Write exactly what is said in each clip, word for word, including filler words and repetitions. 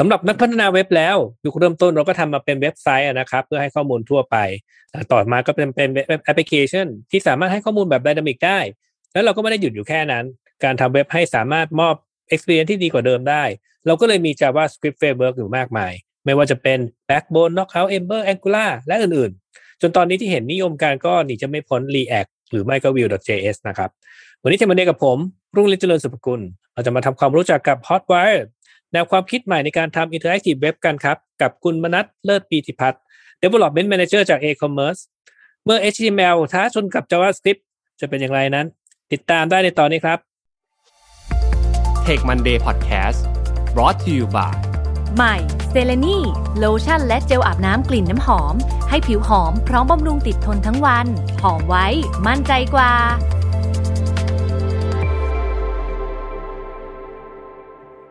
สำหรับนักพัฒนาเว็บแล้วยุคเริ่มต้นเราก็ทำมาเป็นเว็บไซต์นะครับเพื่อให้ข้อมูลทั่วไปต่อมาก็เป็นเป็นแอปพลิเคชันที่สามารถให้ข้อมูลแบบไดนามิกได้แล้วเราก็ไม่ได้หยุดอยู่แค่นั้นการทำเว็บให้สามารถมอบ experience ที่ดีกว่าเดิมได้เราก็เลยมี JavaScript Framework อยู่มากมายไม่ว่าจะเป็น Backbone, Knockout, Ember, Angular และอื่นๆจนตอนนี้ที่เห็นนิยมการก็หนีจะไม่พ้น React หรือไม่ก็ Vue.js นะครับวันนี้เทคมันเดย์กับผมรุ่งฤทธิ์เจริญสุภกุลเราจะมาทำความรู้จักกับ Hotwire แนวความคิดใหม่ในการทำ Interactive Web กันครับกับคุณมนัสเลิศปีติพัฒน์ Development Manager จาก E-commerce เมื่อ เอช ที เอ็ม แอล ท้าชนกับ JavaScript จะเป็นอย่างไรนั้นติดตามได้ในตอนนี้ครับ Tech Monday Podcast brought to you by My Selenie โลชั่นและเจลอาบน้ำกลิ่นน้ำหอมให้ผิวหอมพร้อมบำรุงติดทนทั้งวันหอมไว้มั่นใจกว่า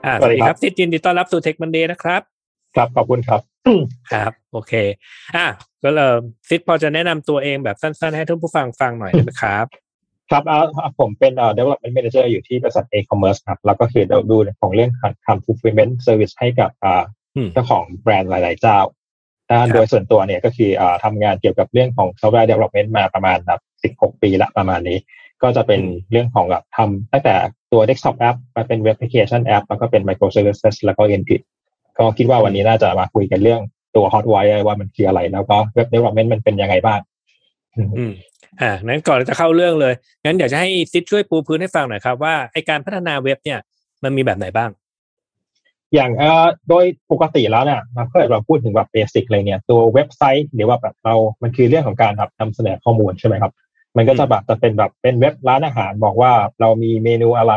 อ่าสวัสดีครับยินดีต้อนรับสู่ Tech Monday นะครับครับขอบคุณครับ ครับโอเคอ่ะก็เริ่มซิดพอจะแนะนำตัวเองแบบสั้นๆให้ท่านผู้ฟังฟังหน่อยได้ไหมครับครับผมเป็น Development Manager อยู่ที่บริษัท E-commerce ครับแล้วก็คือดูของเรื่องทำ Fulfillment Service ให้กับเจ้าของแบรนด์หลายๆเจ้าโดยส่วนตัวเนี่ยก็คือทำงานเกี่ยวกับเรื่องของ Software Development มาประมาณแบบสิบหกปีละประมาณนี้ก็จะเป็นเรื่องของแบบทำตั้งแต่ตัว Desktop App มาเป็น Web Application App แล้วก็เป็น Microservices แล้วก็ Entity ก็คิดว่าวันนี้น่าจะมาคุยกันเรื่องตัว Hotwire ว่ามันคืออะไรแล้วก็ Web Development มันเป็นยังไงบ้างอืมอ่างั้นก่อนจะเข้าเรื่องเลยงั้นเดี๋ยวจะให้ซิดช่วยปูพื้นให้ฟังหน่อยครับว่าไอ้การพัฒนาเว็บเนี่ยมันมีแบบไหนบ้างอย่างเอ่อโดยปกติแล้วเนี่ยเราเคยเราพูดถึงแบบเบสิกอะไรเนี่ยตัวเว็บไซต์หรือว่าแบบเรามันคือเรื่องของการแบบนำเสนอข้อมูลใช่ไหมครับมันก็จะแบบจะเป็นแบบเป็นเว็บร้านอาหารบอกว่าเรามีเมนูอะไร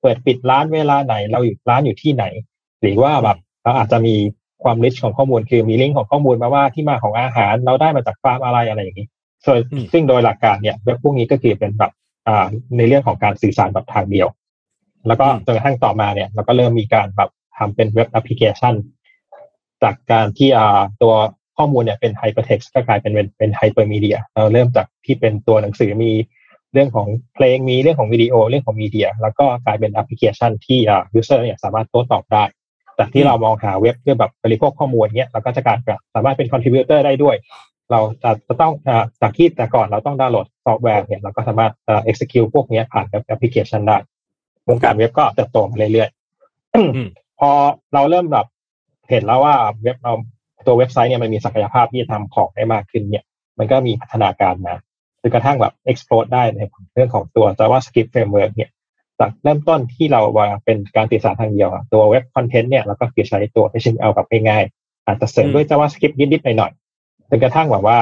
เปิดปิดร้านเวลาไหนเราอยู่ร้านอยู่ที่ไหนหรือว่าแบบเราอาจจะมีความลิชของข้อมูลคือมีลิงก์ของข้อมูลมาว่าที่มาของอาหารเราได้มาจากฟาร์มอะไรอะไรอย่างนี้So, ซึ่งโดยหลักการเนี่ยเว็บพวกนี้ก็คือเป็นแบบในเรื่องของการสื่อสารแบบทางเดียวแล้วก็จนกระทั่งต่อมาเนี่ยเราก็เริ่มมีการแบบทำเป็นเว็บแอปพลิเคชันจากการที่ตัวข้อมูลเนี่ยเป็นไฮเปอร์เท็กซ์ก็กลายเป็นเป็นไฮเปอร์มีเดียเราเริ่มจากที่เป็นตัวหนังสือมีเรื่องของเพลงมีเรื่องของวิดีโอเรื่องของมีเดียแล้วก็กลายเป็นแอปพลิเคชันที่ยูเซอร์เนี่ยสามารถโต้ตอบได้จากที่เรามองหาเว็บเพื่อแบบบริโภคข้อมูลเนี่ยเราก็จะกลายเป็นสามารถเป็นคอนทริบิวเตอร์ได้ด้วยเราจะต้องจากที่แต่ก่อนเราต้องดาวน์โหลดซอฟต์แวร์เนี่ยเราก็สามารถ execute พวกนี้ผ่านแอปพลิเคชันได้วงการเว็บก็เติบโตมาเรื่อยๆพอเราเริ่มแบบเห็นแล้วว่าเว็บเราตัวเว็บไซต์เนี่ยมันมีศักยภาพที่จะทำของได้มากขึ้นเนี่ยมันก็มีพัฒนาการมาจนกระทั่งแบบ explode ได้ในเรื่องของตัว JavaScript Framework เนี่ยจากเริ่มต้นที่เราเป็นการสื่อสารทางเดียวตัวเว็บคอนเทนต์เนี่ยเราก็คือใช้ตัว เอช ที เอ็ม แอล กับง่ายๆอาจจะเสริมด้วย JavaScript นิดๆหน่อยจนกระทั่งแบบว่า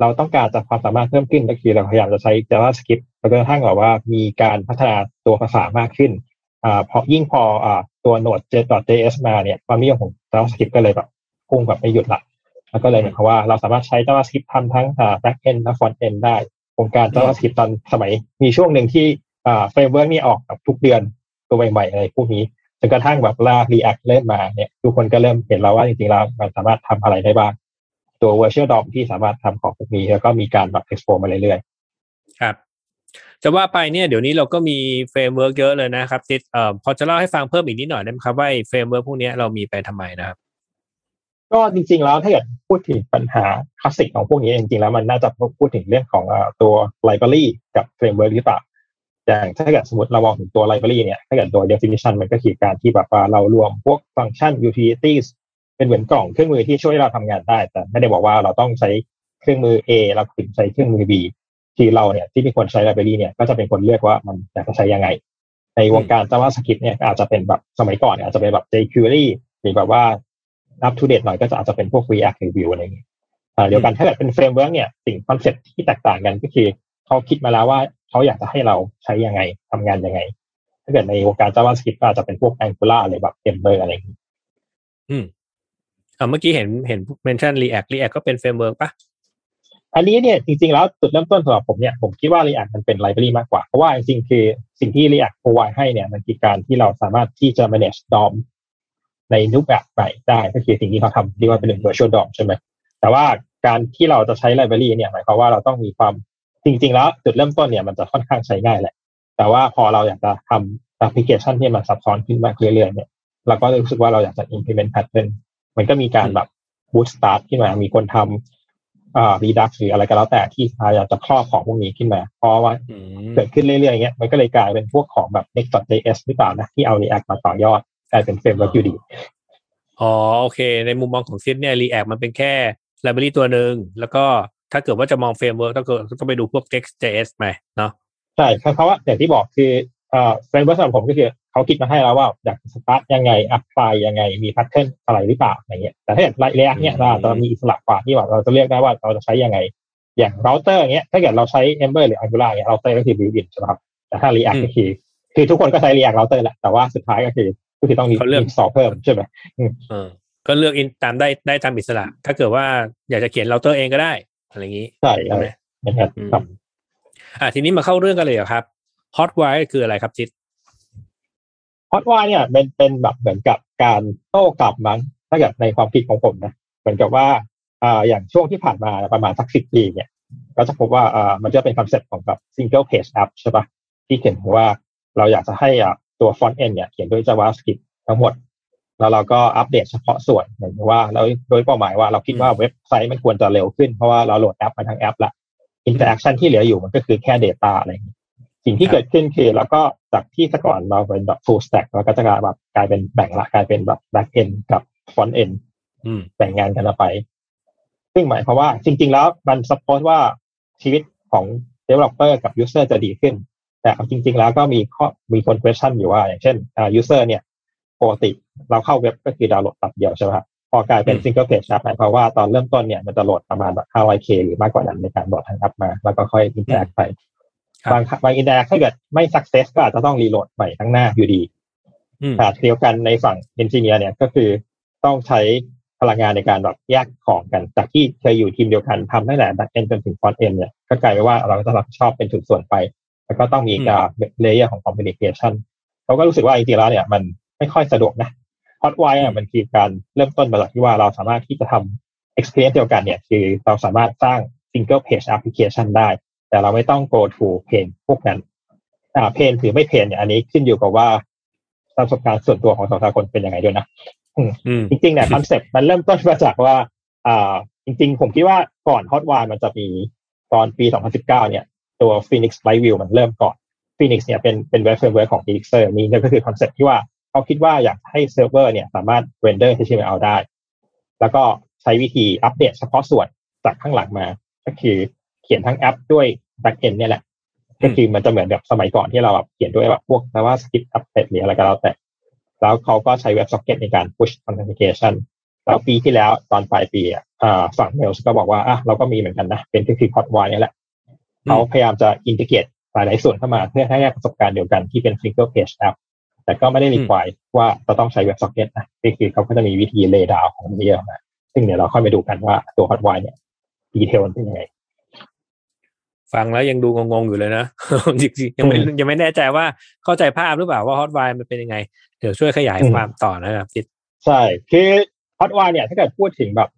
เราต้องการจะความสามารถเพิ่มขึ้นก็คือเราพยายามจะใช้ JavaScript จนกระทั่งแบบว่ามีการพัฒนาตัวภาษามากขึ้นเพราะยิ่งพอตัว Node.js มาเนี่ยความนิยมของ JavaScript ก็เลยแบบพุ่งแบบไม่หยุดละแล้วก็เลยหมายความว่าเราสามารถใช้ JavaScript ทำทั้ง Backend และ Frontend ได้โครงการ JavaScript ตอนสมัยมีช่วงหนึ่งที่ Framework นี่ออกแบบทุกเดือนตัวใหม่ๆอะไรพวกนี้จนกระทั่งแบบลาก React เริ่มมาเนี่ยทุกคนก็เริ่มเห็นแล้วว่าจริงๆแล้วมันสามารถทำอะไรได้บ้างตัว Virtual ดี โอ เอ็ม ที่สามารถทำของพวกนี้แล้วก็มีการแบบ explore มาเรื่อยๆครับจะว่าไปเนี่ยเดี๋ยวนี้เราก็มี framework เยอะเลยนะครับติดเอ่อพอจะเล่าให้ฟังเพิ่มอีกนิดหน่อยได้ไหมครับว่า framework พวกนี้เรามีไปทำไมนะครับก็จริงๆแล้วถ้าเกิดพูดถึงปัญหาคลาสสิกของพวกนี้จริงๆแล้วมันน่าจะพูดถึงเรื่องของตัว library กับ framework หรือเปล่าอย่างถ้าเกิดสมมติเรามองถึงตัว library เนี่ยถ้าเกิดโดย definition มันก็คือการที่แบบว่าเรารวมพวก function utilitiesเป็นเหมือนกล่องเครื่องมือที่ช่วยเราทำงานได้แต่ไม่ได้บอกว่าเราต้องใช้เครื่องมือ A เราถึงใช้เครื่องมือ B ที่เราเนี่ยที่เป็นคนใช้ library เนี่ยก็จะเป็นคนเลือกว่ามันอยากจะใช้ยังไงในวงการ JavaScript เนี่ยอาจจะเป็นแบบสมัยก่อนอาจจะเป็นแบบ jQuery หรือแบบว่า up to date หน่อยก็จะอาจจะเป็นพวก React หรือ Vue อะไรอย่างเงี้ยอ่าเดียวกันถ้าเกิดเป็น framework เนี่ยสิ่งคอนเซ็ปต์ที่แตกต่างกันก็คือเขาคิดมาแล้วว่าเขาอยากจะให้เราใช้ยังไงทำงานยังไงถ้าเกิดในวงการ JavaScript ก็อาจจะเป็นพวก Angular หรือแบบ Ember อะไรอย่างเงี้ยอืมเอ่อเมื่อกี้เห็นเห็น mention React React ก็เป็น framework ป่ะอันนี้เนี่ยจริงๆแล้วจุดเริ่มต้นสำหรับผมเนี่ยผมคิดว่า React มันเป็น library มากกว่าเพราะว่าจริงๆคือสิ่งที่ React provide ให้เนี่ยมันคือการที่เราสามารถที่จะ manage ดอม ในรูปแบบใหม่ได้ก็คือสิ่งที่เขาทำเรียกว่าเป็น virtual ดอม ใช่ไหมแต่ว่าการที่เราจะใช้ library เนี่ยหมายความว่าเราต้องมีความจริงๆแล้วจุดเริ่มต้นเนี่ยมันจะค่อนข้างใช้ง่ายแหละแต่ว่าพอเราอยากจะทำ application ที่มันซับซ้อนขึ้นมากเรื่อยๆเนี่ย เราก็รู้สึกว่าเราอยากจะ implement pattern มันก็มีการแบบ bootstrap ขึ้นมามีคนทำอ่า Redux หรืออะไรก็แล้วแต่ที่อยากจะครอบของพวกนี้ขึ้นมาเพราะว่าเกิดขึ้นเรื่อยๆอย่างเงี้ยมันก็เลยกลายเป็นพวกของแบบ Next.js หรือเปล่านะที่เอา React มาต่อยอดกลายเป็น framework อยู่ดีอ๋อโอเคในมุมมองของซิดเนี่ย React มันเป็นแค่ library ตัวนึงแล้วก็ถ้าเกิดว่าจะมอง framework ต้องต้องไปดูพวก Next.js มั้ยเนาะใช่เพราะว่าอย่างที่บอกคือเอ่อ framework สำหรับผมก็คือเขาคิดมาให้แล้วว่าอยากจะ start ยังไง apply ยังไงมี pattern อะไรหรือเปล่าอะไรเงี้ยแต่ถ้าอย่าง React เนี่ยเราจะมีอิสระกว่าที่ว่าเราจะเลือกได้ว่าเราจะใช้ยังไงอย่าง router เงี้ยถ้าเกิดเราใช้ Ember หรือ Angular เงี้ย router ก็คือ built-in ใช่ป่ะครับแต่ถ้า React ก็คือคือทุกคนก็ใช้ React router แหละแต่ว่าสุดท้ายก็คือก็คือต้องมีสอบเพิ่มใช่ไหมอืมก็เลือกอินตามได้ได้ตามอิสระถ้าเกิดว่าอยากจะเขียนเราเตอร์เองก็ได้อะไรอย่างนี้ใช่ใช่ไหมนะครับอ่าทีนี้มาเข้าเรื่องกันเลยครับ Hotwire คืออะไรครับจิต Hotwire เนี่ยเป็นเป็นแบบเหมือนกับการโต้กลับมั้งถ้าเกิดในความคิดของผมนะเหมือนกับว่าอ่าอย่างช่วงที่ผ่านมาประมาณสักสิบปีเนี่ยเราจะพบว่าอ่ามันจะเป็นคอนเซ็ปต์ของแบบ single page app ใช่ป่ะที่เขียนว่าเราอยากจะให้อ่าตัว front end เนี่ยเขียนด้วย JavaScript ทั้งหมดแล้วเราก็อัปเดตเฉพาะส่วนหมายถึงว่าเราโดยเป้าหมายว่าเราคิดว่าเว็บไซต์มันควรจะเร็วขึ้นเพราะว่าเราโหลดแอปมาทั้งแอปละ interaction ที่เหลืออยู่มันก็คือแค่ data อะไรอย่างนี้สิ่งที่เกิดขึ้นคือแล้วก็จากที่แต่ก่อนเราเป็นแบบ full stack แล้วก็จะกลายแบบกลายเป็นแบ่งละกลายเป็นแบบ back end กับ front end แบ่งงานกันไปซึ่งหมายความว่าจริงๆแล้วมัน suppose ว่าชีวิตของ developer กับ user จะดีขึ้นแต่จริงๆแล้วก็มีข้อมีคน question อยู่ว่าอย่างเช่นอ่า user เนี่ยปกติเราเข้าเว็บก็คือดาวน์โหลดตับเดียวใช่ไหมครับพอกลายเป็น single page app เพราะว่าตอนเริ่มต้นเนี่ยมันจะโหลดประมาณแบบ ห้าร้อยเค หรือมากกว่านั้นในการโหลดทั้งแอปมาแล้วก็ค่อย interact ไปบางบาง interact ถ้าเกิดไม่ success ก็อาจจะต้องรีโหลดใหม่ทั้งหน้าอยู่ดีแต่เดียวกันในฝั่ง engineer เนี่ยก็คือต้องใช้พลังงานในการแบบแยกของกันจากที่เคยอยู่ทีมเดียวกันทำตั้งแต่ back end จนถึง front end เนี่ยก็กลายเป็นว่าเราจะรับผิดชอบเป็นส่วนๆไปแล้วก็ต้องมีการเลเยอร์ของ communication เราก็รู้สึกว่าจริงๆแล้วเนี่ยมันไม่ค่อยสะดวกนะ Hotwire มันคือการเริ่มต้นมาจากที่ว่าเราสามารถที่จะทำ experience เดียวกันเนี่ยคือเราสามารถสร้าง single page application ได้แต่เราไม่ต้อง go to pain พวกนั้นอ่า pain หรือไม่ pain เนี่ยอันนี้ขึ้นอยู่กับว่าประสบการณ์ส่วนตัวของสองสามคนเป็นยังไงด้วยนะจริงๆเนี่ยคอนเซ็ปต์มันเริ่มต้นมาจากว่าอ่าจริงๆผมคิดว่าก่อน Hotwire มันจะมีตอนปีสองพันสิบเก้าเนี่ยตัว Phoenix LiveView มันเริ่มก่อน Phoenix เนี่ยเป็นเป็น web framework ของ Phoenix นี่ก็คือคอนเซ็ปต์ที่ว่าเขาคิดว่าอยากให้เซิร์ฟเวอร์เนี่ยสามารถเรนเดอร์ เอช ที เอ็ม แอล ได้แล้วก็ใช้วิธีอัปเดตเฉพาะส่วนจากข้างหลังมาก็คือเขียนทั้งแอปด้วย backend เนี่ยแหละก็คือมันจะเหมือนแบบสมัยก่อนที่เราแบบเขียนด้วยแบบพวก JavaScript อัปเดตหรืออะไรก็แล้วแต่แล้วเขาก็ใช้ WebSocket ในการ push authentication แล้วปีที่แล้วตอนปลายปีอ่าฝั่ง Rails ก็บอกว่าอ่ะเราก็มีเหมือนกันนะเป็นก็คือ Hotwire เนี่ยแหละเขาพยายามจะ integrate หลายๆส่วนเข้ามาเพื่อให้ได้ประสบการณ์เดียวกันที่เป็น single page appแต่ก็ไม่ได้รีไควร์ว่าจะต้องใช้ WebSocket นะนี่คือเขาก็จะมีวิธีเลย์ดาวของมันเยอะนะซึ่งเดี๋ยวเราค่อยไปดูกันว่าตัว Hotwire เนี่ยดีเทลมันเป็นยังไงฟังแล้วยังดูงงๆอยู่เลยนะ จริงๆยังไม่ยังไม่แน่ใจว่าเข้าใจภาพหรือเปล่าว่า Hotwire มันเป็นยังไงเดี๋ยวช่วยขยายความต่อนะครับติดใช่คือ Hotwire เนี่ยถ้าเกิดพูดถึงแบบ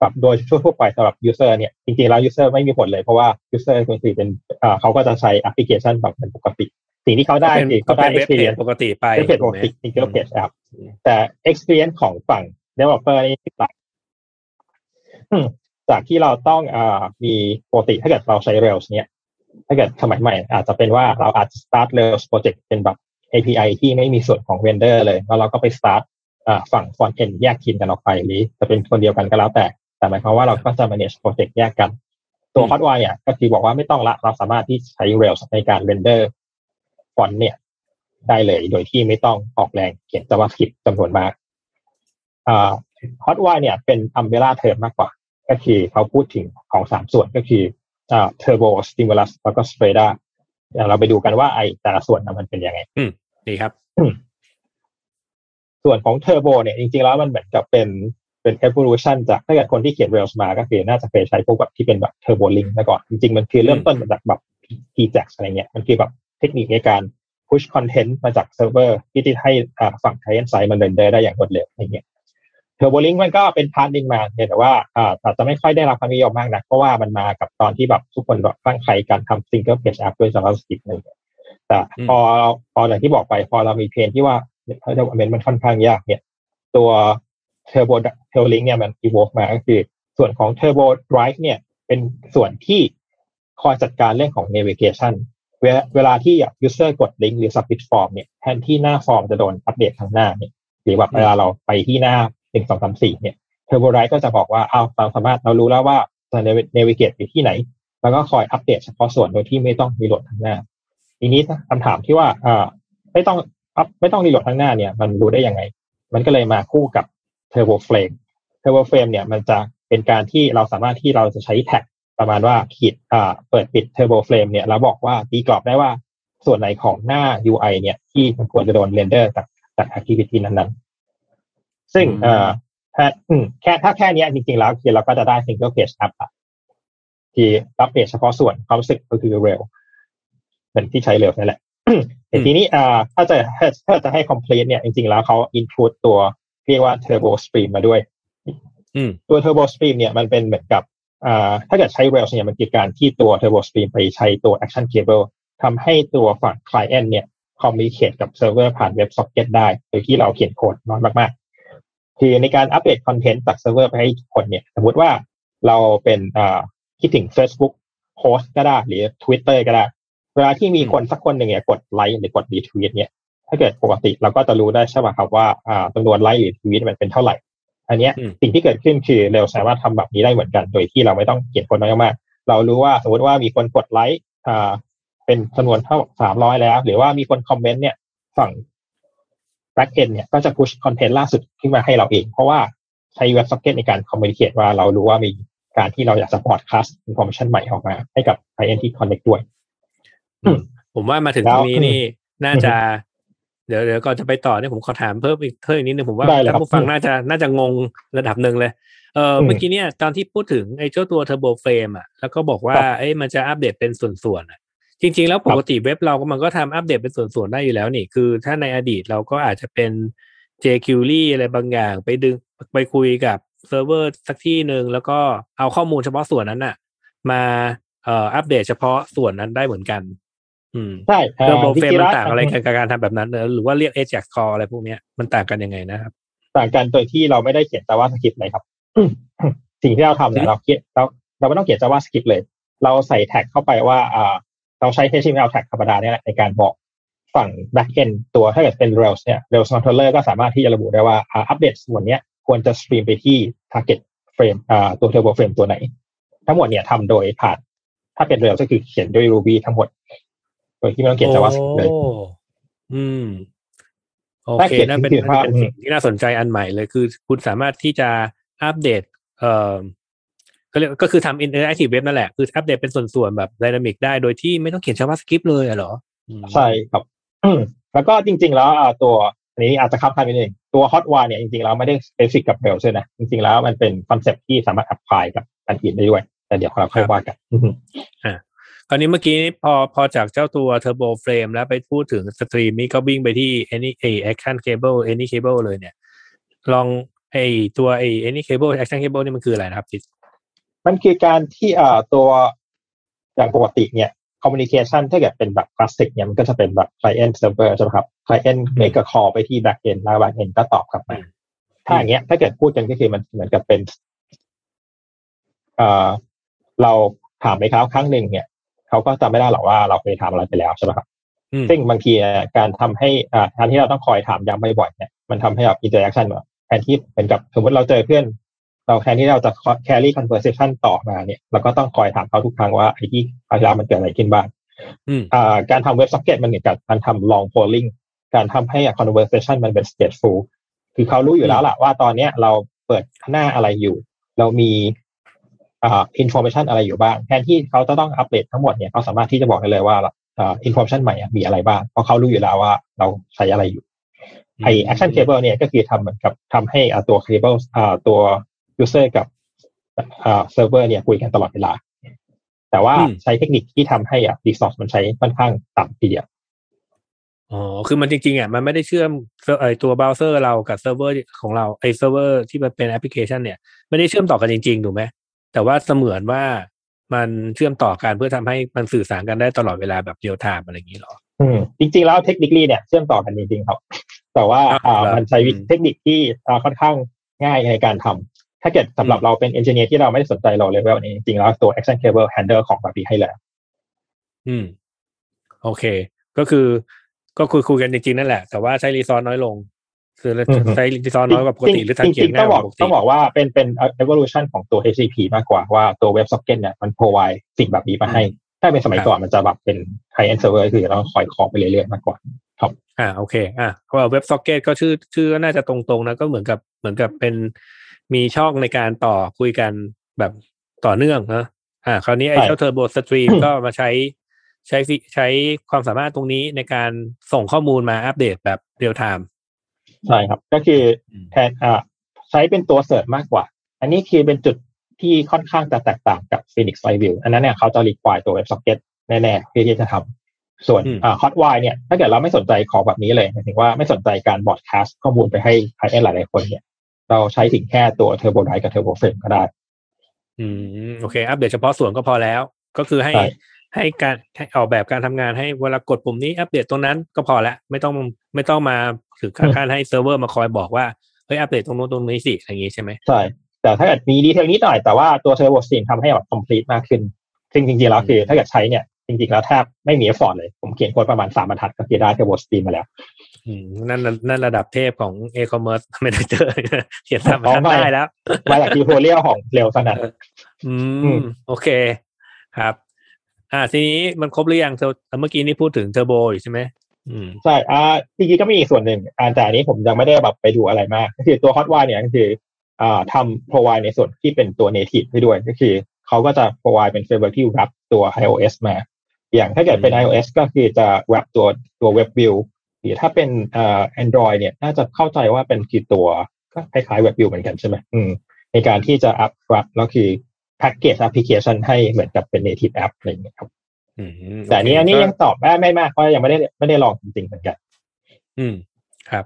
แบบโดยทั่วๆไปสำหรับ user เนี่ยจริงๆแล้ว user ไม่มีผลเลยเพราะว่า user คนที่เป็นอ่าเขาก็จะใช้แอปพลิเคชันแบบเป็นปกติสิ่งที่เขาได้คือเขาได้ experience ปกติไปเป็นปกติ single page app แต่ experience ของฝั่ง developer นี่ต่างจากที่เราต้องอ่ามีปกติถ้าเกิดเราใช้ Rails เนี่ยถ้าเกิดสมัยใหม่อาจจะเป็นว่าเราอาจ start Rails project เป็นแบบ เอ พี ไอ ที่ไม่มีส่วนของ vendor เลยแล้วเราก็ไป start อ่าฝั่ง front end แยกทีมกันออกไปหรือจะเป็นคนเดียวกันก็แล้วแต่แต่หมายความว่าเราก็จะ manage project แยกกันตัว Hotwire เนี่ยก็คือบอกว่าไม่ต้องละเราสามารถที่ใช้ Rails ในการ vendorฟอนต์เนี่ยได้เลยโดยที่ไม่ต้องออกแรงเขียน JavaScript จำนวนมากอ่า Hotwire เนี่ยเป็น umbrella term มากกว่าก็คือเขาพูดถึงของสามส่วนก็คืออ่า Turbo Stimulus แล้วก็ Strada เราไปดูกันว่าไอ้แต่ละส่วนมันเป็นยังไงอืมดีครับ ส่วนของ Turbo เนี่ยจริงๆแล้วมันเหมือนกับเป็นเป็น evolution จากถ้าเกิดคนที่เขียน Rails มาก็คือน่าจะเคยใช้พวกแบบที่เป็นแบบ Turbo Link มาก่อนจริงๆมันคือเริ่มต้นจากแบบ พี แจ็กซ์ อะไรเงี้ยมันคือแบบเทคนิคในการ push content มาจากเซิร์ฟเวอร์ที่จะให้ฝั่ง client side มันเรนเดอร์ได้อย่างรวดเร็วอย่างเงี้ย Turbo Link มันก็เป็นพาร์ทนึงมาแต่ว่าอาจจะไม่ค่อยได้รับความนิยมมากนะเพราะว่ามันมากับตอนที่แบบทุกคนแบบตั้งใจการทำ single page app ด้วย JavaScript อะไรอย่างเงี้ยแต่พอพออย่างที่บอกไปพอเรามีเพนที่ว่า ถ้าจะเมนมันค่อนข้างยากเนี่ยตัวเทอร์โบเทอร์ลิงเนี่ยมันอีโวฟมาก็คือส่วนของ Turbo Drive เนี่ยเป็นส่วนที่คอยจัดการเรื่องของ navigation เวลาเวลาที่ user กดลิงก์หรือ submit form เนี่ยแทนที่หน้าฟอร์มจะโดนอัปเดตทางหน้าเนี่ยหรือว่าเวลาเราไปที่หน้าหนึ่ง สอง สาม สี่เนี่ย Turbo Drive ก็จะบอกว่าอ้าวเราสามารถเรารู้แล้วว่าจะ navigate ไปที่ไหนแล้วก็คอยอัปเดตเฉพาะส่วนโดยที่ไม่ต้องรีโหลดทางหน้าทีนี้คำถามที่ว่าเอ่อไม่ต้องอัพไม่ต้องรีโหลดทางหน้าเนี่ยมันรู้ได้ยังไงมันก็เลยมาคู่กับ Turbo Frame Turbo Frame เนี่ยมันจะเป็นการที่เราสามารถที่เราจะใช้แท็กประมาณว่าขีดอ่าเปิดปิด Turbo Frame เนี่ยเราบอกว่าตีกรอบได้ว่าส่วนไหนของหน้า ยู ไอ เนี่ยที่มันควรจะโดนเรนเดอร์จากจาก activity นั้นๆซึ่งเอ่อถ้าแค่ถ้าแค่นี้จริงๆแล้วคือเราก็จะได้ single page app อ่ะที่อัปเดตเฉพาะส่วนความรู้สึกก็คือ Rails เป็นที่ใช้ Rails นั่นแหละ แต่ทีนี้อ่าถ้าจะถ้าจะให้ complete เนี่ยจริงๆแล้วเขา include ตัวเรียกว่า Turbo Stream มาด้วยตัว Turbo Stream เนี่ยมันเป็นเหมือนกับถ้าเกิดใช้ Rails เนี่ยมันเกิดการที่ตัว Turbo Stream ไปใช้ตัว Action Cable ทำให้ตัวฝั่ง Client เนี่ย communicate กับ Server ผ่าน WebSocket ได้โดยที่เราเขียนโค้ดน้อยมากๆคือในการอัปเดตคอนเทนต์จาก Server ไปให้คนเนี่ยสมมติว่าเราเป็นคิดถึง Facebook Post ก็ได้หรือ Twitter ก็ได้เวลาที่มีคนสักคนหนึ่งเนี่ยกดไลค์หรือกด Retweet เนี่ยถ้าเกิดปกติเราก็จะรู้ได้ใช่ป่ะครับว่าจำนวนไลค์หรือ Retweet มันเป็นเท่าไหร่อันนี้สิ่งที่เกิดขึ้นคือเราสามารถทำแบบนี้ได้เหมือนกันโดยที่เราไม่ต้องเขียนโค้ดน้อยมากเรารู้ว่าสมมติว่ามีคนกดไลค์อ่าเป็นจำนวนเท่าสามร้อยแล้วหรือว่ามีคนคอมเมนต์เนี่ยฝั่ง back end เนี่ยก็จะ push คอนเทนต์ล่าสุดขึ้นมาให้เราเองเพราะว่าใช้ WebSocket ในการ communicate ว่าเรารู้ว่ามีการที่เราอยากจะ broadcast information ใหม่ออกมาให้กับ client ที่ connect ด้วยผมว่ามาถึงตรงนี้นี่น่าจะเดี๋ยวเดี๋ยวก่อนจะไปต่อเนี่ยผมขอถามเพิ่มอีกเท่านิดนึงผมว่าท่านผู้ฟังน่าจะน่าจะงงระดับหนึ่งเลยเออเมื่อกี้เนี่ยตอนที่พูดถึงไอ้เจ้าตัว Turbo Frame อ่ะแล้วก็บอกว่าเอ้ยมันจะอัปเดตเป็นส่วนๆอ่ะจริงๆแล้วปกติเว็บเราก็มันก็ทำอัปเดตเป็นส่วนๆได้อยู่แล้วนี่คือถ้าในอดีตเราก็อาจจะเป็น jQuery อะไรบางอย่างไปดึงไปคุยกับเซิร์ฟเวอร์สักที่นึงแล้วก็เอาข้อมูลเฉพาะส่วนนั้นน่ะมาเอ่ออัปเดตเฉพาะส่วนนั้นได้เหมือนกันใช่เทอร์โบเฟรมมันต่างอะไรกันกับการทำแบบนั้นหรือว่าเรียก AJAX Call อะไรพวกนี้มันต่างกันยังไงนะครับต่างกันโดยที่เราไม่ได้เขียน JavaScript เลยครับ สิ่งที่เราทำเนี่ยเราเขียนเราเราไม่ต้องเขียน JavaScript เลยเราใส่แท็กเข้าไปว่าอ่าเราใช้ เอช ที เอ็ม แอล แท็กธรรมดาเนี่ยในการบอกฝั่ง backend ตัวถ้าเกิดเป็น Rails เนี่ย Rails controller ก็สามารถที่จะระบุได้ว่าอัปเดตส่วนนี้ควรจะ stream ไปที่ target frame อ่าตัว Turbo Frame ตัวไหนทั้งหมดเนี่ยทำโดยผ่านถ้าเป็น Rails ก็คือเขียนด้วย Ruby ทั้งหมดโดยที่ไม่ต้องเขียน JavaScript เลยอืมโอเคนั่นเป็นเป็นสิ่งที่น่าสนใจอันใหม่เลยคือคุณสามารถที่จะอัปเดตเอ่อก็เรียกก็คือทำ Interactive Web นั่นแหละคืออัปเดตเป็นส่วนๆแบบ Dynamic ได้โดยที่ไม่ต้องเขียน JavaScript เลยเหรอใช่ครับแล้วก็จริงๆแล้วตัวอันนี้อาจจะคับคันนิดนึงตัว Hotwire เนี่ยจริงๆแล้วไม่ได้ specific กับ Rails ด้วยนะจริงๆแล้วมันเป็นคอนเซ็ปต์ที่สามารถ apply กับอันอื่นได้ด้วยแต่เดี๋ยวเราค่อยว่ากันอ่าคราวนี้เมื่อกี้พอพอจากเจ้าตัว Turbo Frame แล้วไปพูดถึง Stream นี่ก็วิ่งไปที่ Any Action Cable Any Cable เลยเนี่ยลองไอ้ตัวไอ้ Any Cable Action Cable นี่มันคืออะไรนะครับพี่มันคือการที่เอ่อตัวอย่างปกติเนี่ย Communication ถ้าเกิดเป็นแบบคลาสสิกเนี่ยมันก็จะเป็นแบบ Client Server ใช่ไหมครับ Client Make a Call ไปที่ Backend แล้ว Backend ก็ตอบกลับมาถ้าอย่างเงี้ยถ้าเกิดพูดกันก็คือมันเหมือนกับเป็นเอ่อเราถามไปครั้งนึงเนี่ยเขาก็จำไม่ได้หรอกว่าเราเคยทำอะไรไปแล้วใช่ไหมครับซึ่งบางทีการทำให้การที่เราต้องคอยถามย้ำบ่อยๆเนี่ยมันทำให้แบบ interaction แทนที่เป็นกับสมมติเราเจอเพื่อนเราแทนที่เราจะ carry conversation ต่อมาเนี่ยเราก็ต้องคอยถามเขาทุกครั้งว่าไอ้ที่เวลามันเกิดอะไรขึ้นบ้างการทำ WebSocket มันเหมือนกับการทำ long polling การทำให้ conversation มันเป็น stateful คือเขารู้อยู่แล้วล่ะว่าตอนนี้เราเปิดหน้าอะไรอยู่เรามีอ่า information อะไรอยู่บ้างแทนที่เขาจะต้องอัปเดตทั้งหมดเนี่ยเขาสามารถที่จะบอกได้เลยว่าอ่า information ใหม่มีอะไรบ้างเพราะเขารู้อยู่แล้วว่าเราใช้อะไรอยู่ไอ้ action cable เนี่ยก็คือทำเหมือนกับทำให้ตัว cable อ่าตัว user กับอ่า server เนี่ยคุยกันตลอดเวลาแต่ว่าใช้เทคนิคที่ทำให้อ่ะ resource มันใช้ค่อนข้างต่ำทีเดียวอ๋อคือมันจริงๆอ่ะมันไม่ได้เชื่อมไอ้ตัวเบราว์เซอร์เรากับ server ของเราไอ้ server ที่มันเป็นแอปพลิเคชันเนี่ยไม่ได้เชื่อมต่อกันจริงๆถูกไหมแต่ว่าเสมือนว่ามันเชื่อมต่อกันเพื่อทำให้มันสื่อสารกันได้ตลอดเวลาแบบเรียลไทม์อะไรอย่างนี้หรออืมจริงๆแล้วเทคนิคลี่เนี่ยเชื่อมต่อกันจริงๆครับ แต่ว่ามันใช้เทคนิคที่ค่อนข้างง่ายในการทำถ้าเกิดสำหรับเราเป็นเอนจิเนียร์ที่เราไม่ได้สนใจเราเลเวลนี้จริงๆแล้วตัว Action Cable Handle ของแบบนี้ให้แล้วอืมโอเคก็คือก็คุยคุยกันจริงๆนั่นแหละแต่ว่าใช้รีซอสน้อยลงคือใช้รีซอสน้อยกว่าปกติหรือทางเขียนง่ายกว่าปกติต้องบอกว่าเป็นเป็น evolution ของตัว เอช ซี พี มากกว่าว่าตัว WebSocket เนี่ยมัน provide สิ่งแบบนี้มาให้ถ้าเป็นสมัยก่อนมันจะแบบเป็น high end server คือเราคอยคอไปเรื่อยๆมากกว่าครับอ่าโอเคอ่ะเพราะว่า WebSocket ก็ชื่อชื่อน่าจะตรงๆนะก็เหมือนกับเหมือนกับเป็นมีช่องในการต่อคุยกันแบบต่อเนื่องนะอ่าคราวนี้ไอ้เจ้า Turbo Stream ก็มาใช้ใช้ใช้ความสามารถตรงนี้ในการส่งข้อมูลมาอัปเดตแบบเรียลไทม์ใช่ครับก็คือแทนอ่าใช้เป็นตัวเสิร์ชมากกว่าอันนี้คือเป็นจุดที่ค่อนข้างจะแตกต่างกับ Phoenix LiveView อันนั้นเนี่ยเขาจะ require ตัว WebSocket แน่ๆที่ที่จะทำส่วนอ่า Hotwire เนี่ยถ้าเกิดเราไม่สนใจของแบบนี้เลยหมายถึงว่าไม่สนใจการ broadcast ข้อมูลไปให้ใครหลายๆคนเนี่ยเราใช้ถึงแค่ตัว Turbo Drive กับ Turbo Frame ก็ได้อืมโอเคอัปเดตเฉพาะส่วนก็พอแล้วก็คือให้ให้การให้ออกแบบการทำงานให้เวลากดปุ่มนี้อัปเดตตรงนั้นก็พอละไม่ต้องไม่ต้องมาถึงขั้นให้เซิร์ฟเวอร์มาคอยบอกว่าเฮ้ยอัปเดตตรงโน้นตรงนี้สิอย่างงี้ใช่ไหมใช่แต่ถ้าเกิดมีดีเทลนิดหน่อยแต่ว่าตัว Turbo Stream ทำให้แบบ complete มากขึ้นซึ่งจริงๆแล้วคือถ้าเกิดใช้เนี่ยจริงๆแล้วแทบไม่มี effort เลยผมเขียนโค้ดประมาณสามบรรทัดก็ได้ Turbo Stream มาแล้วอืมนั่นนั่นระดับเทพของ E-commerce ไม่ได้เจอเขียนสามบรรทัดได้แล้วมาจาก tutorial ของ Rails ขนาดอืมโอเคครับอ่าทีนี้มันครบหรือยังเมื่อกี้นี่พูดถึง Turbo อยู่ใช่ไหมอืมใช่อ่าจริงๆก็มีอีกส่วนหนึ่งอ่าแต่อันนี้ผมยังไม่ได้แบบไปดูอะไรมากก็คือตัว Hotwire เนี่ยก็คืออ่าทำ provide ในส่วนที่เป็นตัว native ให้ด้วยก็คือเขาก็จะ provide เป็น framework ที่รับตัว iOS มาอย่างถ้าเกิดเป็น iOS ก็คือจะ wrap ตัวตัว WebView หรือถ้าเป็นอ่า Android เนี่ยน่าจะเข้าใจว่าเป็นกี่ตัวก็คล้ายๆ WebView เหมือนกันใช่ไหมอืมในการที่จะ up wrap แล้วคือpackage application ให้เหมือนกับเป็น native app อะไรอย่างเงี้ยครับแต่นี้อันนี้ยังตอบไม่ไม่มากเพราะยังไม่ได้ไม่ได้ลองจริงๆเหมือนกันอืมครับ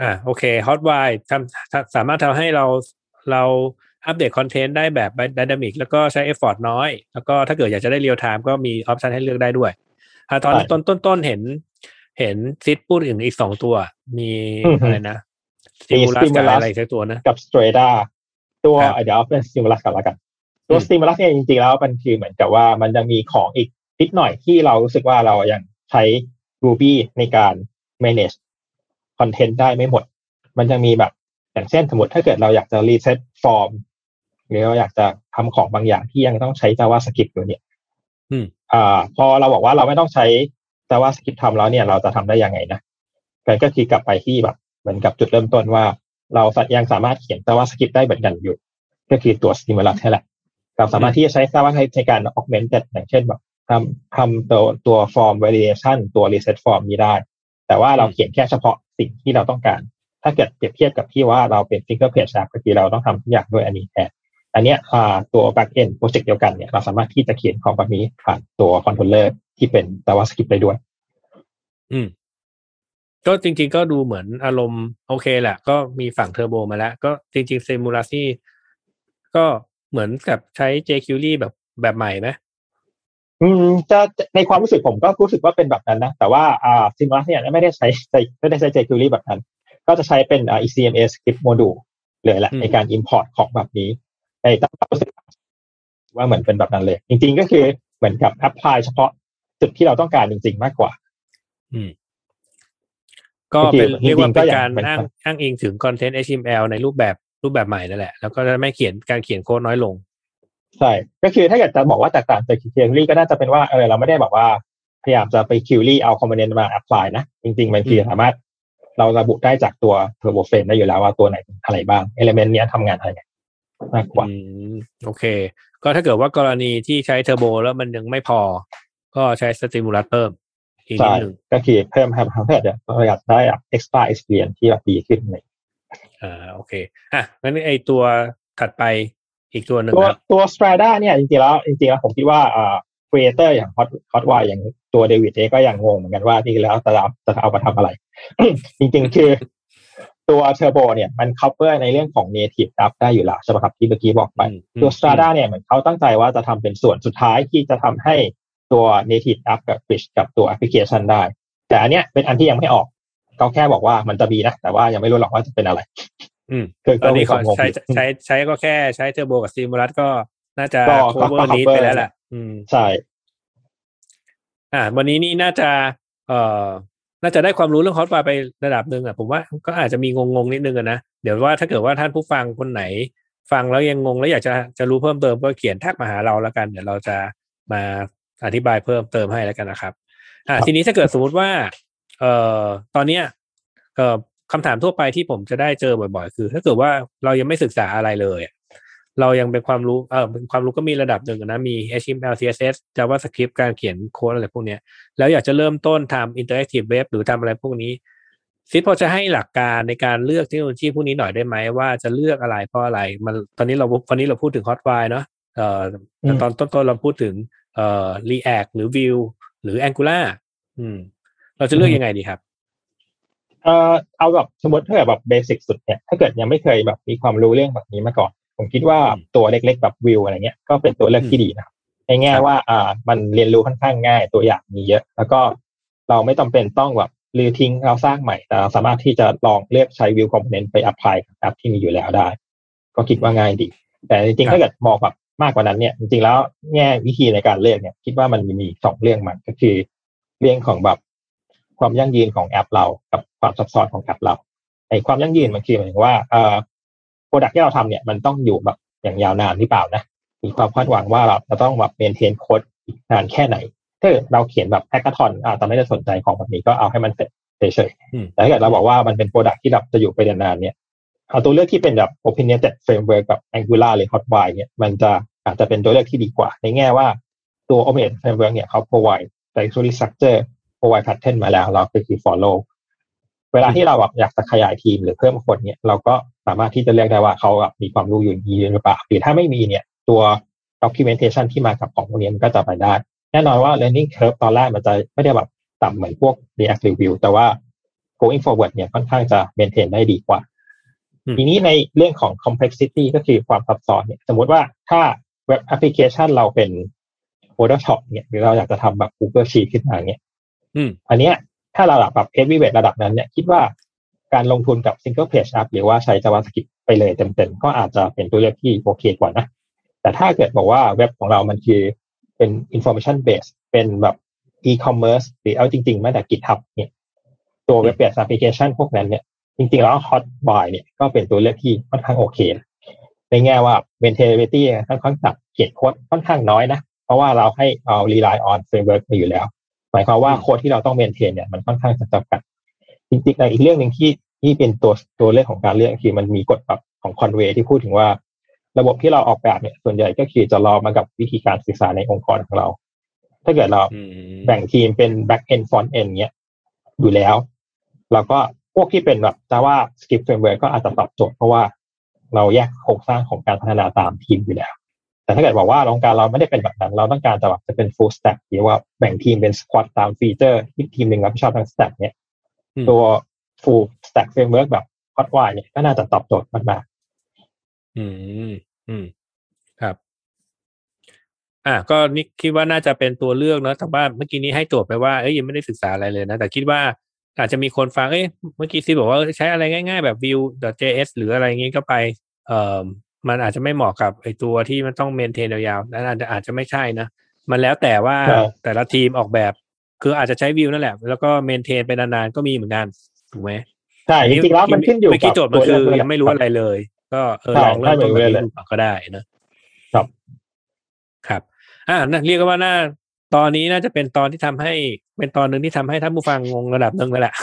อ่าโอเค Hotwire ทำสามารถทำให้เราเราอัปเดตคอนเทนต์ได้แบบ dynamic แล้วก็ใช้ effort น้อยแล้วก็ถ้าเกิดอยากจะได้ real time ก็มี option ให้เลือกได้ด้วยอ่าตอนต้นต้นเห็นเห็นซิดพูดถึงอีกสองตัวมีอะไรนะ Stimulus กับอะไรสักตัวนะกับ Strada ตัวเดี๋ยวเอาเป็น Stimulus ก่อนละกันตัว Stimulus เนี่ยจริงๆแล้วมันคือเหมือนกับว่ามันจะมีของอีกนิดหน่อยที่เรารู้สึกว่าเรายังใช้ Ruby ในการ manage content ได้ไม่หมดมันยังมีแบบอย่างเช่นสมมติถ้าเกิดเราอยากจะ reset form หรือเราอยากจะทำของบางอย่างที่ยังต้องใช้ JavaScript อยู่เนี่ยอ่าพอเราบอกว่าเราไม่ต้องใช้ JavaScript ทำแล้วเนี่ยเราจะทำได้ยังไงนะก็คือกลับไปที่แบบเหมือนกับจุดเริ่มต้นว่าเรายังสามารถเขียน JavaScript ได้เหมือนกันอยู่ก็คือตัว Stimulus แค่แหละเราสามารถที่จะใช้ JavaScript ในการ augment อย่างเช่นแบบทำทำตัวตัว form variation ตัว reset form นี้ได้แต่ว่าเราเขียนแค่เฉพาะสิ่งที่เราต้องการถ้าเกิดเปรียบเทียบกับที่ว่าเราเป็น single page app ก็คือเราต้องทำทุกอย่างด้วยอันนี้แทนอันเนี้ยตัว back end project เดียวกันเนี่ยเราสามารถที่จะเขียนของแบบนี้ผ่านตัว controller ที่เป็น JavaScript ได้ด้วยอืมก็จริงๆก็ดูเหมือนอารมณ์โอเคแหละก็มีฝั่ง Turbo มาแล้วก็จริงๆ Stimulus ที่ก็เหมือนกับใช้ jQuery แบบแบบใหม่ไหมอืมจะในความรู้สึกผมก็รู้สึกว่าเป็นแบบนั้นนะแต่ว่าอ่า Stimulus เนี่ยไม่ได้ใช้ไม่ได้ใช้ jQuery แบบนั้นก็จะใช้เป็นอ่า อี ซี เอ็ม เอส script module เลยแหละในการ import ของแบบนี้ไอ้ต้องรู้สึกว่าเหมือนเป็นแบบนั้นเลยจริงๆก็คือเหมือนกับ apply เฉพาะจุดที่เราต้องการจริงๆมากกว่าอืมก็เป็นเรียกว่าเป็นการอ้างอ้างอิงถึง content เอช ที เอ็ม แอล ในรูปแบบรูปแบบใหม่นั่นแหละแล้วก็จะไม่เขียนการเขียนโค้ดน้อยลงใช่ก็คือถ้าอยากจะบอกว่าแตกต่างจาก query ก็น่าจะเป็นว่าเออเราไม่ได้บอกว่าพยายามจะไป query เอา component มา apply นะจริงๆมันคือสามารถเราระบุได้จากตัว Turbo Frame ได้อยู่แล้วว่าตัวไหนอะไรบ้าง element เนี้ยทำงานอะไรมากกว่าโอเคก็ถ้าเกิดว่ากรณีที่ใช้ Turbo แล้วมันยังไม่พอก็ใช้ Stimulus เพิ่มอีกนิดนึงก็คือเพิ่มครับเพื่อจะอยากได้ extra experience ที่แบบดีขึ้นเลยอ่าโอเคอ่ะงั้นไอตัวถัดไปอีกตัวหนึ่งครับตัว Strada เนี่ยจริงๆแล้วจริงๆแล้วผมคิดว่าอ่า creator อย่าง Hot Hotwire อย่างตัว David เองก็ยังงงเหมือนกันว่าจริงๆแล้วจะจะเอามาทำอะไร จริงๆคือตัว Turbo เนี่ยมัน cover ในเรื่องของ native app ได้อยู่แล้วใช่ไหมครับที่เมื่อกี้บอกไปตัว Strada เนี่ยเหมือนเขาตั้งใจว่าจะทำเป็นส่วนสุดท้ายที่จะทำให้ตัว native app กับ bridge กับตัว application ได้แต่อันเนี้ยเป็นอันที่ยังไม่ออก ก็แค่บอกว่ามันจะมีนะแต่ว่ายังไม่รู้หรอกว่าจะเป็นอะไรอืมตอนนี้ก็ใช้ใช้ใช้ก็แค่ใช้ Turbo กับ Stimulus ก็น่าจะ cover lead ไปแล้วแหละอืมใช่อ่าวันนี้นี่น่าจะเอ่อน่าจะได้ความรู้เรื่อง Hotwire ไประดับนึงอ่ะผมว่าก็อาจจะมีงงๆนิดนึงอ่ะนะเดี๋ยวว่าถ้าเกิดว่าท่านผู้ฟังคนไหนฟังแล้วยังงงแล้วอยากจะจะรู้เพิ่มเติมก็เขียนทักมาหาเราแล้วกันเดี๋ยวเราจะมาอธิบายเพิ่มเติมให้แล้วกันนะครับอ่าทีนี้ถ้าเกิดสมมุติว่าเอ่อตอนเนี้ยเอ่อคำถามทั่วไปที่ผมจะได้เจอบ่อยๆคือถ้าเกิดว่าเรายังไม่ศึกษาอะไรเลยเรายังเป็นความรู้เอ่อเป็นความรู้ก็มีระดับหนึ่งนะมี เอช ที เอ็ม แอล ซี เอส เอส JavaScript การเขียนโค้ดอะไรพวกเนี้ยแล้วอยากจะเริ่มต้นทำ Interactive Web หรือทำอะไรพวกนี้ซิดพอจะให้หลักการในการเลือกเทคโนโลยีพวกนี้หน่อยได้ไหมว่าจะเลือกอะไรเพราะอะไรมันตอนนี้เราวันนี้เราพูดถึง Hotwire เนาะเอ่อตอนต้นๆเราพูดถึงเอ่อ React หรือ Vue หรือ Angular อืมเราจะเลือกยังไงดีครับเอ่อเอาแบบสมมติถ้าแบบเบสิกสุดเนี่ยถ้าเกิดยังไม่เคยแบบมีความรู้เรื่องแบบนี้มาก่อนผมคิดว่าตัวเล็กๆแบบวิวอะไรเงี้ยก็เป็นตัวเลือกที่ดีนะในแง่ว่าอ่ามันเรียนรู้ค่อนข้างง่ายตัวอย่างมีเยอะแล้วก็เราไม่จำเป็นต้องแบบรื้อทิ้งเราสร้างใหม่แต่เราสามารถที่จะลองเลือกใช้วิวคอมโพเนนต์ไปอัพพลายกับแอปที่มีอยู่แล้วได้ก็คิดว่าง่ายดีแต่จริงๆถ้าเกิดมองแบบมากกว่านั้นเนี่ยจริงๆแล้วแง่วิธีในการเลือกเนี่ยคิดว่ามันมีสองเรื่องมันก็คือเรื่องของแบบความยั่งยืนของแอปเรากับความซับซ้อนของแอปเราไอ้ความยั่งยืนมันคือหมายถึงว่าเอ่อโปรดักต์ที่เราทำเนี่ยมันต้องอยู่แบบอย่างยาวนานหรือเปล่านะมีความคาดหวังว่าเราจะต้องแบบเมนเทนโค้ดอีกนานแค่ไหนถ้าเราเขียนแบบแฮกเกอร์ทอนอาจจะไม่ได้สนใจของแบบนี้ก็เอาให้มันเสร็จเฉยๆแต่ถ้าเกิดเราบอกว่ามันเป็นโปรดักต์ที่แบบจะอยู่ไปนานๆเนี่ยเอาตัวเลือกที่เป็นแบบ opinionated framework กับ Angular หรือ Hotwire เนี่ยมันจะอาจจะเป็นตัวเลือกที่ดีกว่าในแง่ว่าตัว opinionated framework เนี่ยเขา provide directory structure provide pattern มาแล้วเราก็คือ follow เวลาที่เราแบบอยากจะขยายทีมหรือเพิ่มคนเนี่ยเราก็สามารถที่จะเลือกได้ว่าเขาแบบมีความรู้อยู่ดีหรือเปล่าหรือถ้าไม่มีเนี่ยตัว documentation ที่มากับของพวกนี้มันก็จะไปได้แน่นอนว่า learning curve ตอนแรกมันจะไม่ได้แบบต่ำเหมือนพวก React Review แต่ว่า going forward เนี่ยค่อนข้างจะ maintain ได้ดีกว่าทีนี้ในเรื่องของ complexity ก็คือความซับซ้อนเนี่ยสมมติว่าถ้า web application เราเป็น Photoshop เนี่ยหรือเราอยากจะทำแบบ Google Sheet ขึ้นมาเนี่ยอันเนี้ยถ้าเราแบบ heavyweight ระดับนั้นเนี่ยคิดว่าการลงทุนกับ single page app หรือว่าใช้ JavaScript ไปเลยเต็มๆก็อาจจะเป็นตัวเลือกที่โอเคกว่านะแต่ถ้าเกิดบอกว่าเว็บของเรามันคือเป็น information based เป็นแบบ e-commerce หรือเอาจริงๆมาจาก GitHub เนี่ยตัว web based application พวกนั้นเนี่ยจริงๆแล้ว Hotwire เนี่ยก็เป็นตัวเลือกที่ค่อนข้างโอเคในแง่ว่า maintainability ค่อนข้างต่ำเขียนโค้ดค่อนข้างน้อยนะเพราะว่าเราให้เอา rely on framework มาอยู่แล้วหมายความว่าโค้ดที่เราต้องเมนเทนเนี่ยมันค่อนข้างจำกัดจริงๆในอีกเรื่องหนึ่งที่ที่เป็นตัวตัวเรื่องของการเลือกคือมันมีกฎแบบของคอนเวย์ที่พูดถึงว่าระบบที่เราออกแบบเนี่ยส่วนใหญ่ก็คือจะรอมากับวิธีการศึกษาในองค์กรของเราถ้าเกิดเราแบ่งทีมเป็น back end front end เนี่ยอยู่แล้วเราก็พวกที่เป็นแบบ JavaScript framework ก็อาจจะตอบโจทย์เพราะว่าเราแยกโครงสร้างของการพัฒนาตามทีมอยู่แล้วแต่ถ้าเกิดบอกว่าองค์การเราไม่ได้เป็นแบบนั้นเราต้องการจะแบบจะเป็น full stack หรือว่าแบ่งทีมเป็น squad ตามฟีเจอร์ที่ทีมหนึ่งรับผิดชอบทาง stack เนี่ยตัว full stack framework แบบ Hotwire เนี่ยก็น่าจะตอบโจทย์มากๆอืมอืมครับอ่ะก็นี่คิดว่าน่าจะเป็นตัวเลือกเนาะแต่ว่าเมื่อกี้นี้ให้โจทย์ไปว่าเอ้ยยังไม่ได้ศึกษาอะไรเลยนะแต่คิดว่าอาจจะมีคนฟังเอ้ยเมื่อกี้ซีบอกว่าใช้อะไรง่ายๆแบบ Vue.js หรืออะไรอย่างงี้ก็ไปเอ่อมันอาจจะไม่เหมาะกับไอ้ตัวที่มันต้องเมนเทนยาวๆนั่นอาจจะอาจจะไม่ใช่นะมันแล้วแต่ว่าแต่ละทีมออกแบบคืออาจจะใช้วิวนั่นแหละแล้วก็เมนเทนไปนานๆก็มีเหมือนกันถูกไหมใช่จริงๆแล้วมันขึ้นอยู่กับโจทย์มันคือยังไม่รู้อะไรเลยก็เออลองเริ่มต้นแบบนี้ก็ได้นะครับครับอ่าเรียกว่าน่าตอนนี้น่าจะเป็นตอนที่ทำให้เป็นตอนนึงที่ทำให้ท่านผู้ฟังงงระดับนึงแล้วแหละ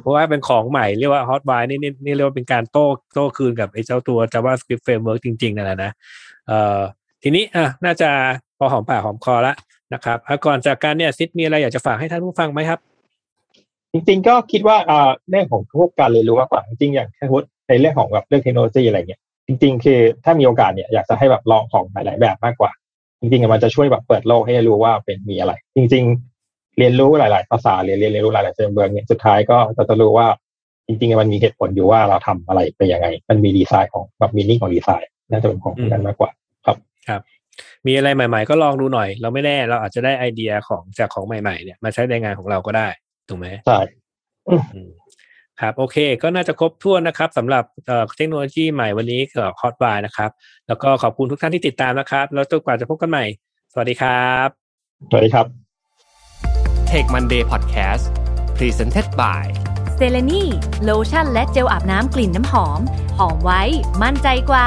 เพราะว่าเป็นของใหม่เรียกว่า Hotwire นี่นี่เรียกว่าเป็นการโต้โต้คืนกับไอ้เจ้าตัว JavaScript Framework จริงๆนั่นแหละนะเอ่อทีนี้อ่ะน่าจะพอหอมปากหอมคอละนะครับก่อนจากการเนี่ยซิดมีอะไรอยากจะฝากให้ท่านผู้ฟังไหมครับจริงๆก็คิดว่าเอ่อเรื่องของพวกการเรียนรู้มากกว่าจริงๆอย่างโค้ชในเรื่องของแบบเรื่องเทคโนโลยีอะไรเงี้ยจริงๆคือถ้ามีโอกาสเนี่ยอยากจะให้แบบลองของหลายๆแบบมากกว่าจริงๆมันจะช่วยแบบเปิดโลกให้รู้ว่าเป็นมีอะไรจริงๆเรียนรู้หลายๆภาษาเรียนเรียนรู้หลายๆเรื่องเบื้องเนี่ยสุดท้ายก็จะจะรู้ว่าจริงๆมันมีเหตุผลอยู่ว่าเราทำอะไรเป็นยังไงมันมีดีไซน์ของแบบมีนิ่งของดีไซน์น่าจะเป็นของกันมากกว่าครับครับมีอะไรใหม่ๆก็ลองดูหน่อยเราไม่แน่เราอาจจะได้ไอเดียของจากของใหม่ๆเนี่ยมาใช้ในงานของเราก็ได้ถูกไหมใช่ ครับโอเคก็น่าจะครบถ้วนนะครับสำหรับเอ่อเทคโนโลยีใหม่วันนี้กับ Hotwire นะครับแล้วก็ขอบคุณทุกท่านที่ติดตามนะครับแล้วจนกว่าจะพบกันใหม่สวัสดีครับสวัสดีครับ Tech Monday Podcast Presented by Selenie โลชั่นและเจลอาบน้ำกลิ่นน้ำหอมหอมไว้มั่นใจกว่า